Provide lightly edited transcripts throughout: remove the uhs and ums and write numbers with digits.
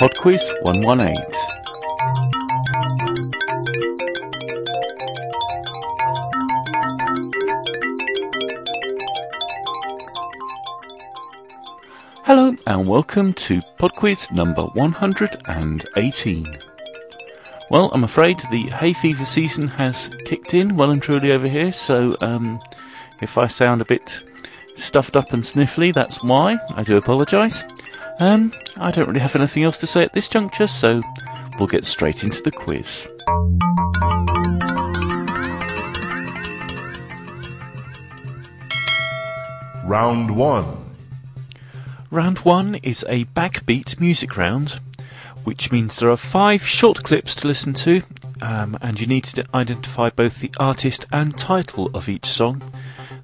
Podquiz 118. Hello and welcome to Podquiz number 118. Well, I'm afraid the hay fever season has kicked in well and truly over here, so if I sound a bit stuffed up and sniffly, that's why. I do apologise. I don't really have anything else to say at this juncture, so we'll get straight into the quiz. Round 1. Round 1 is a backbeat music round, which means there are 5 short clips to listen to, and you need to identify both the artist and title of each song,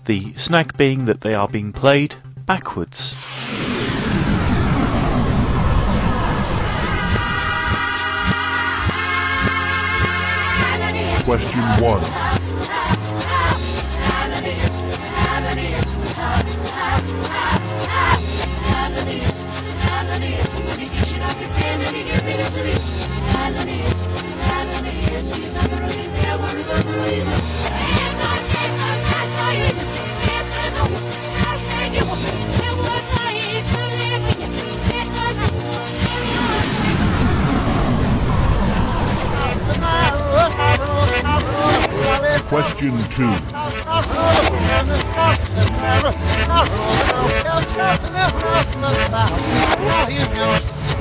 the snag being that they are being played backwards. Question 1. Question 2. Question 3.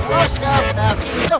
Question 4. Question 5.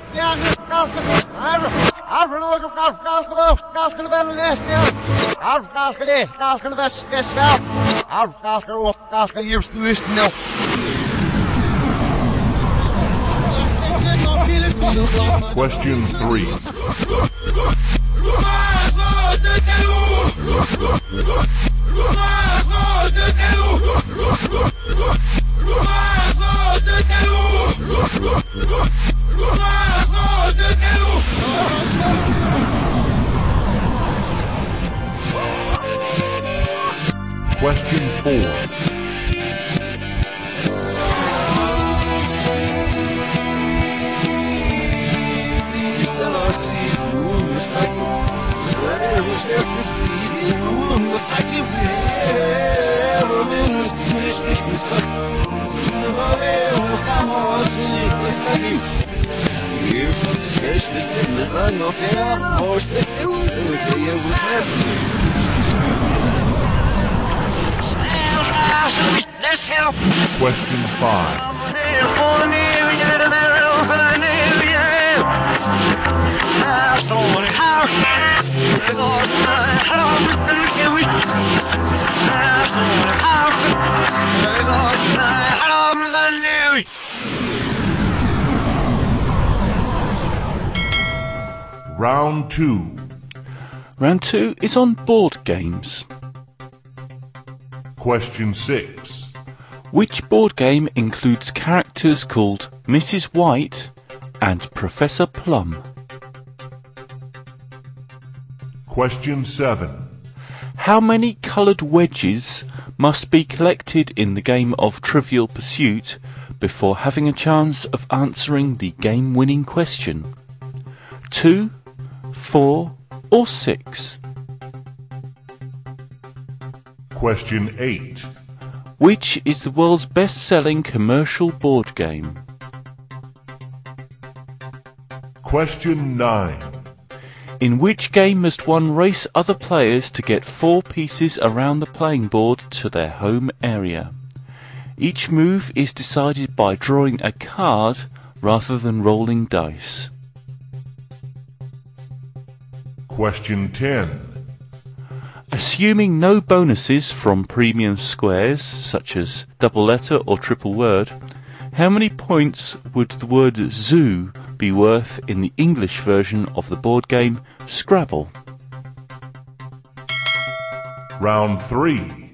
Round 2. Round 2 is on board games. Question 6. Which board game includes characters called Mrs. White and Professor Plum? Question 7. How many coloured wedges must be collected in the game of Trivial Pursuit before having a chance of answering the game-winning question? 2, 4 or 6? Question 8. Which is the world's best-selling commercial board game? Question 9. In which game must one race other players to get 4 pieces around the playing board to their home area? Each move is decided by drawing a card rather than rolling dice. Question 10. Assuming no bonuses from premium squares, such as double letter or triple word, how many points would the word zoo be worth in the English version of the board game Scrabble? Round 3.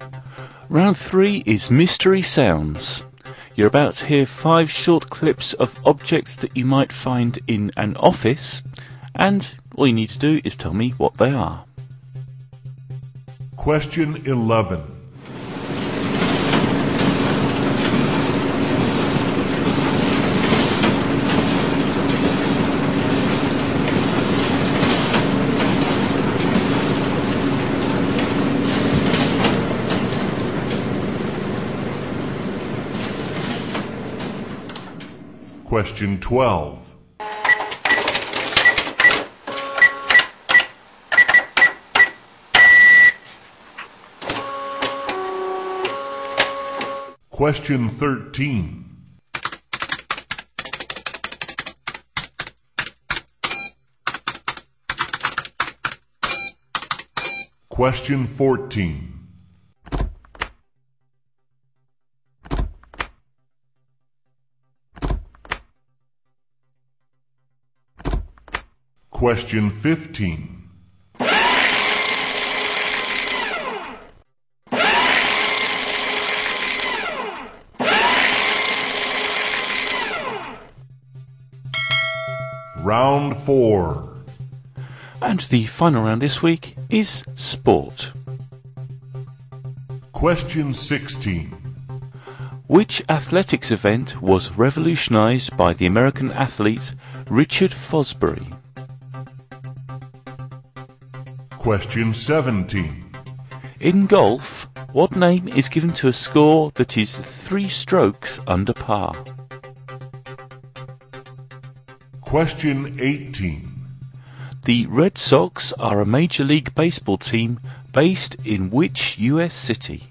Round 3 is Mystery Sounds. You're about to hear 5 short clips of objects that you might find in an office, and all you need to do is tell me what they are. Question 11. Question 12. Question 13. Question 14. Question 15. Round 4. And the final round this week is sport. Question 16. Which athletics event was revolutionized by the American athlete Richard Fosbury? Question 17. In golf, what name is given to a score that is 3 strokes under par? Question 18. The Red Sox are a Major League Baseball team based in which U.S. city?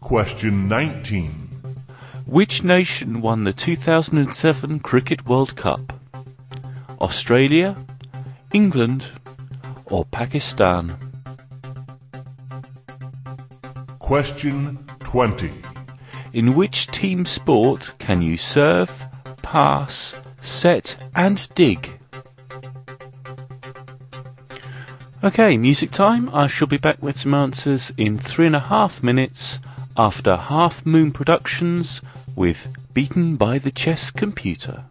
Question 19. Which nation won the 2007 Cricket World Cup? Australia, England or Pakistan? Question 20. In which team sport can you serve, pass, set and dig? Okay, music time. I shall be back with some answers in 3.5 minutes after Half Moon Productions with Beaten by the Chess Computer.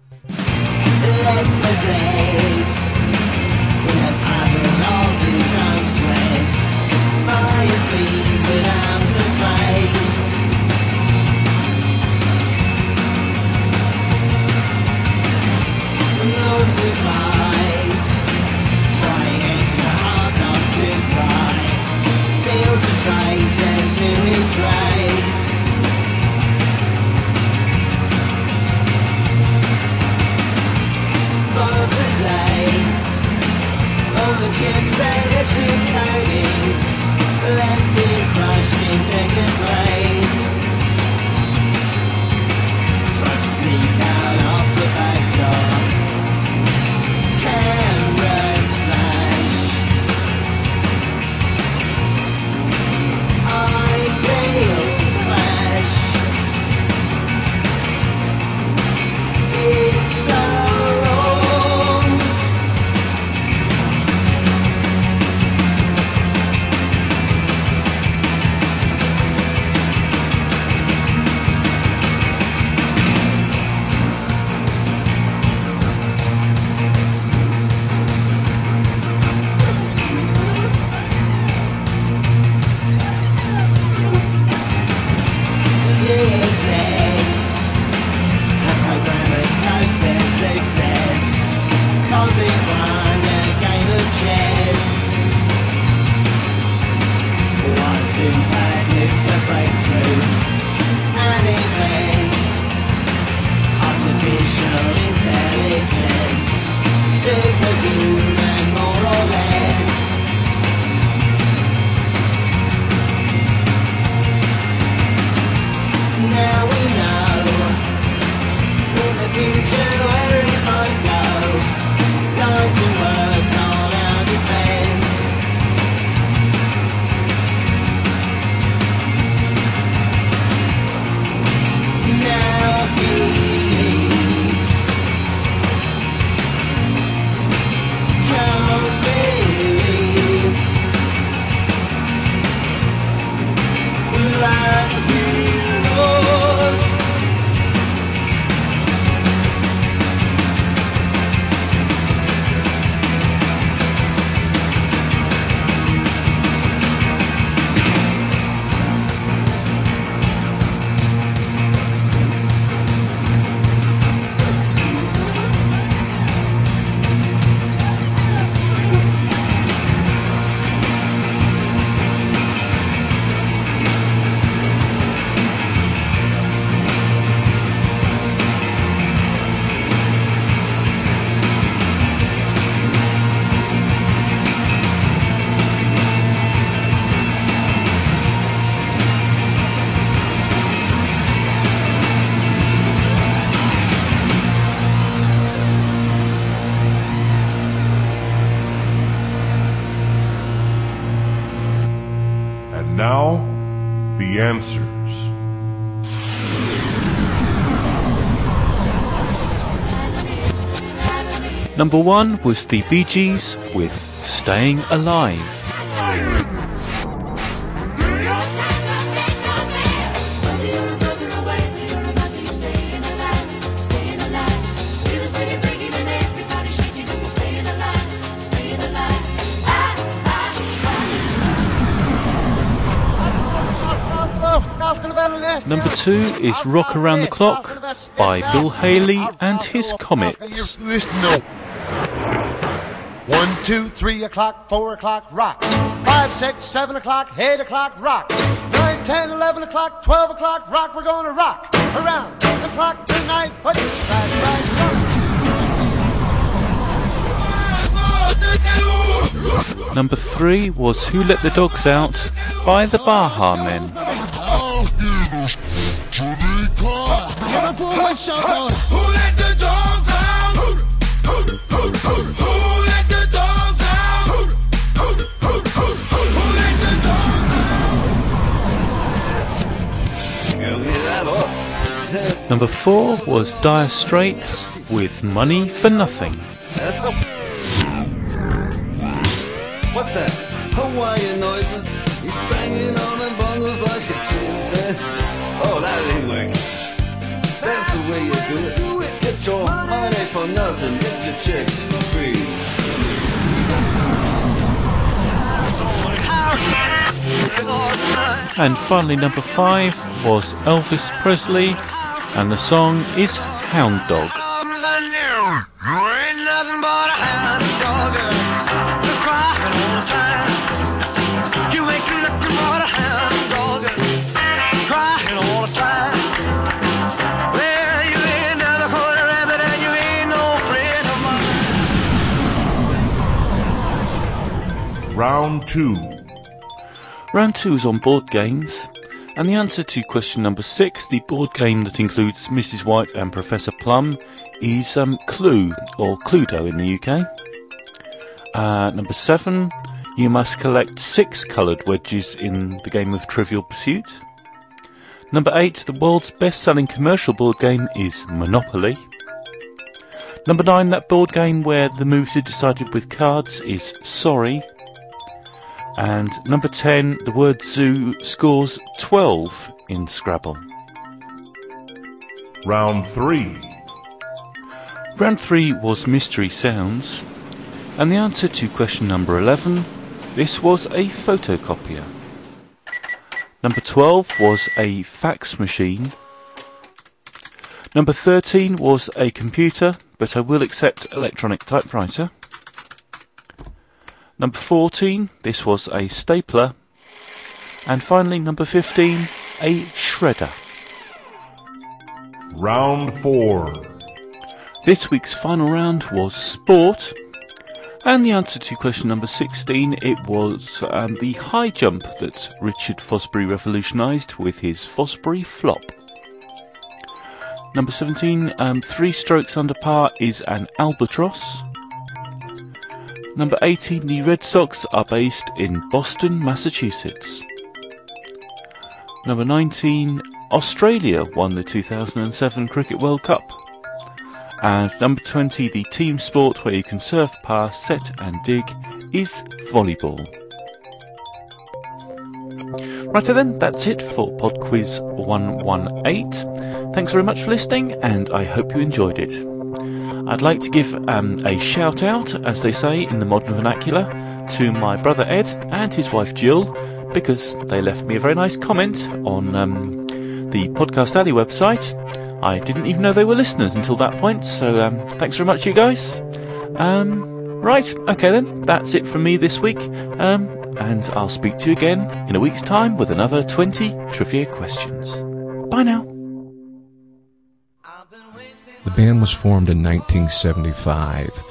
now, the answers. Number one was the Bee Gees with Staying Alive. Number two is Rock Around the Clock by Bill Haley and his Comets. 1, 2, 3 o'clock, 4 o'clock, rock. 5, 6, 7 o'clock, 8 o'clock, rock. 9, 10, 11 o'clock, 12 o'clock, rock. We're gonna rock around the clock tonight. Put your right on. Number three was Who Let the Dogs Out by the Baha Men. Number four was Dire Straits with Money for Nothing. What's that? Hawaiian noises. He's banging on them bongos like a chimpanzee. Oh, that ain't working. That's the way you do it. Get your money for nothing. Get your chicks for free. And finally, number five was Elvis Presley. And the song is Hound Dog. Round two. Round two is on board games. And the answer to question number 6, the board game that includes Mrs. White and Professor Plum, is Clue, or Cluedo in the UK. Number 7, you must collect 6 coloured wedges in the game of Trivial Pursuit. Number 8, the world's best-selling commercial board game is Monopoly. Number 9, that board game where the moves are decided with cards is Sorry. And number 10, the word zoo scores 12 in Scrabble. Round 3. Round 3 was Mystery Sounds. And the answer to question number 11, this was a photocopier. Number 12 was a fax machine. Number 13 was a computer, but I will accept electronic typewriter. Number 14, this was a stapler. And finally, number 15, a shredder. Round 4. This week's final round was sport. And the answer to question number 16, it was the high jump that Richard Fosbury revolutionised with his Fosbury flop. Number 17, 3 strokes under par is an albatross. Number 18, the Red Sox are based in Boston, Massachusetts. Number 19, Australia won the 2007 Cricket World Cup. And number 20, the team sport where you can serve, pass, set and dig is volleyball. Righto then, that's it for Podquiz 118. Thanks very much for listening and I hope you enjoyed it. I'd like to give a shout out, as they say in the modern vernacular, to my brother Ed and his wife Jill, because they left me a very nice comment on the Podcast Alley website. I didn't even know they were listeners until that point, so thanks very much you guys. Right, okay then, that's it from me this week, and I'll speak to you again in a week's time with another 20 trivia questions. Bye now. The band was formed in 1975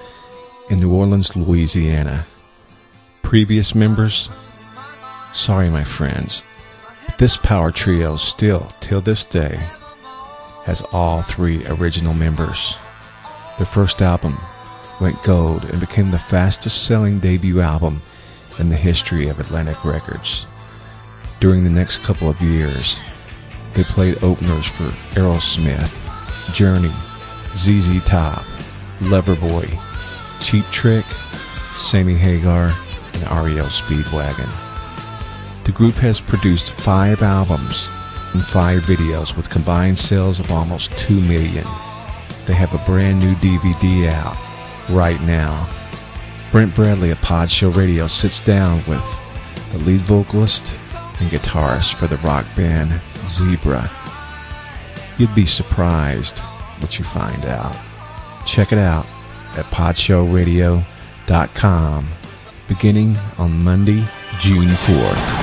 in New Orleans, Louisiana. Previous members, sorry my friends, but this power trio still, till this day, has all 3 original members. Their first album went gold and became the fastest-selling debut album in the history of Atlantic Records. during the next couple of years. They played openers for Aerosmith, Journey, ZZ Top, Loverboy, Cheap Trick, Sammy Hagar, and REO Speedwagon. The group has produced 5 albums and 5 videos with combined sales of almost 2 million. They have a brand new DVD out right now. Brent Bradley of Pod Show Radio sits down with the lead vocalist and guitarist for the rock band Zebra. You'd be surprised what you find out. Check it out at PodshowRadio.com beginning on Monday, June 4th.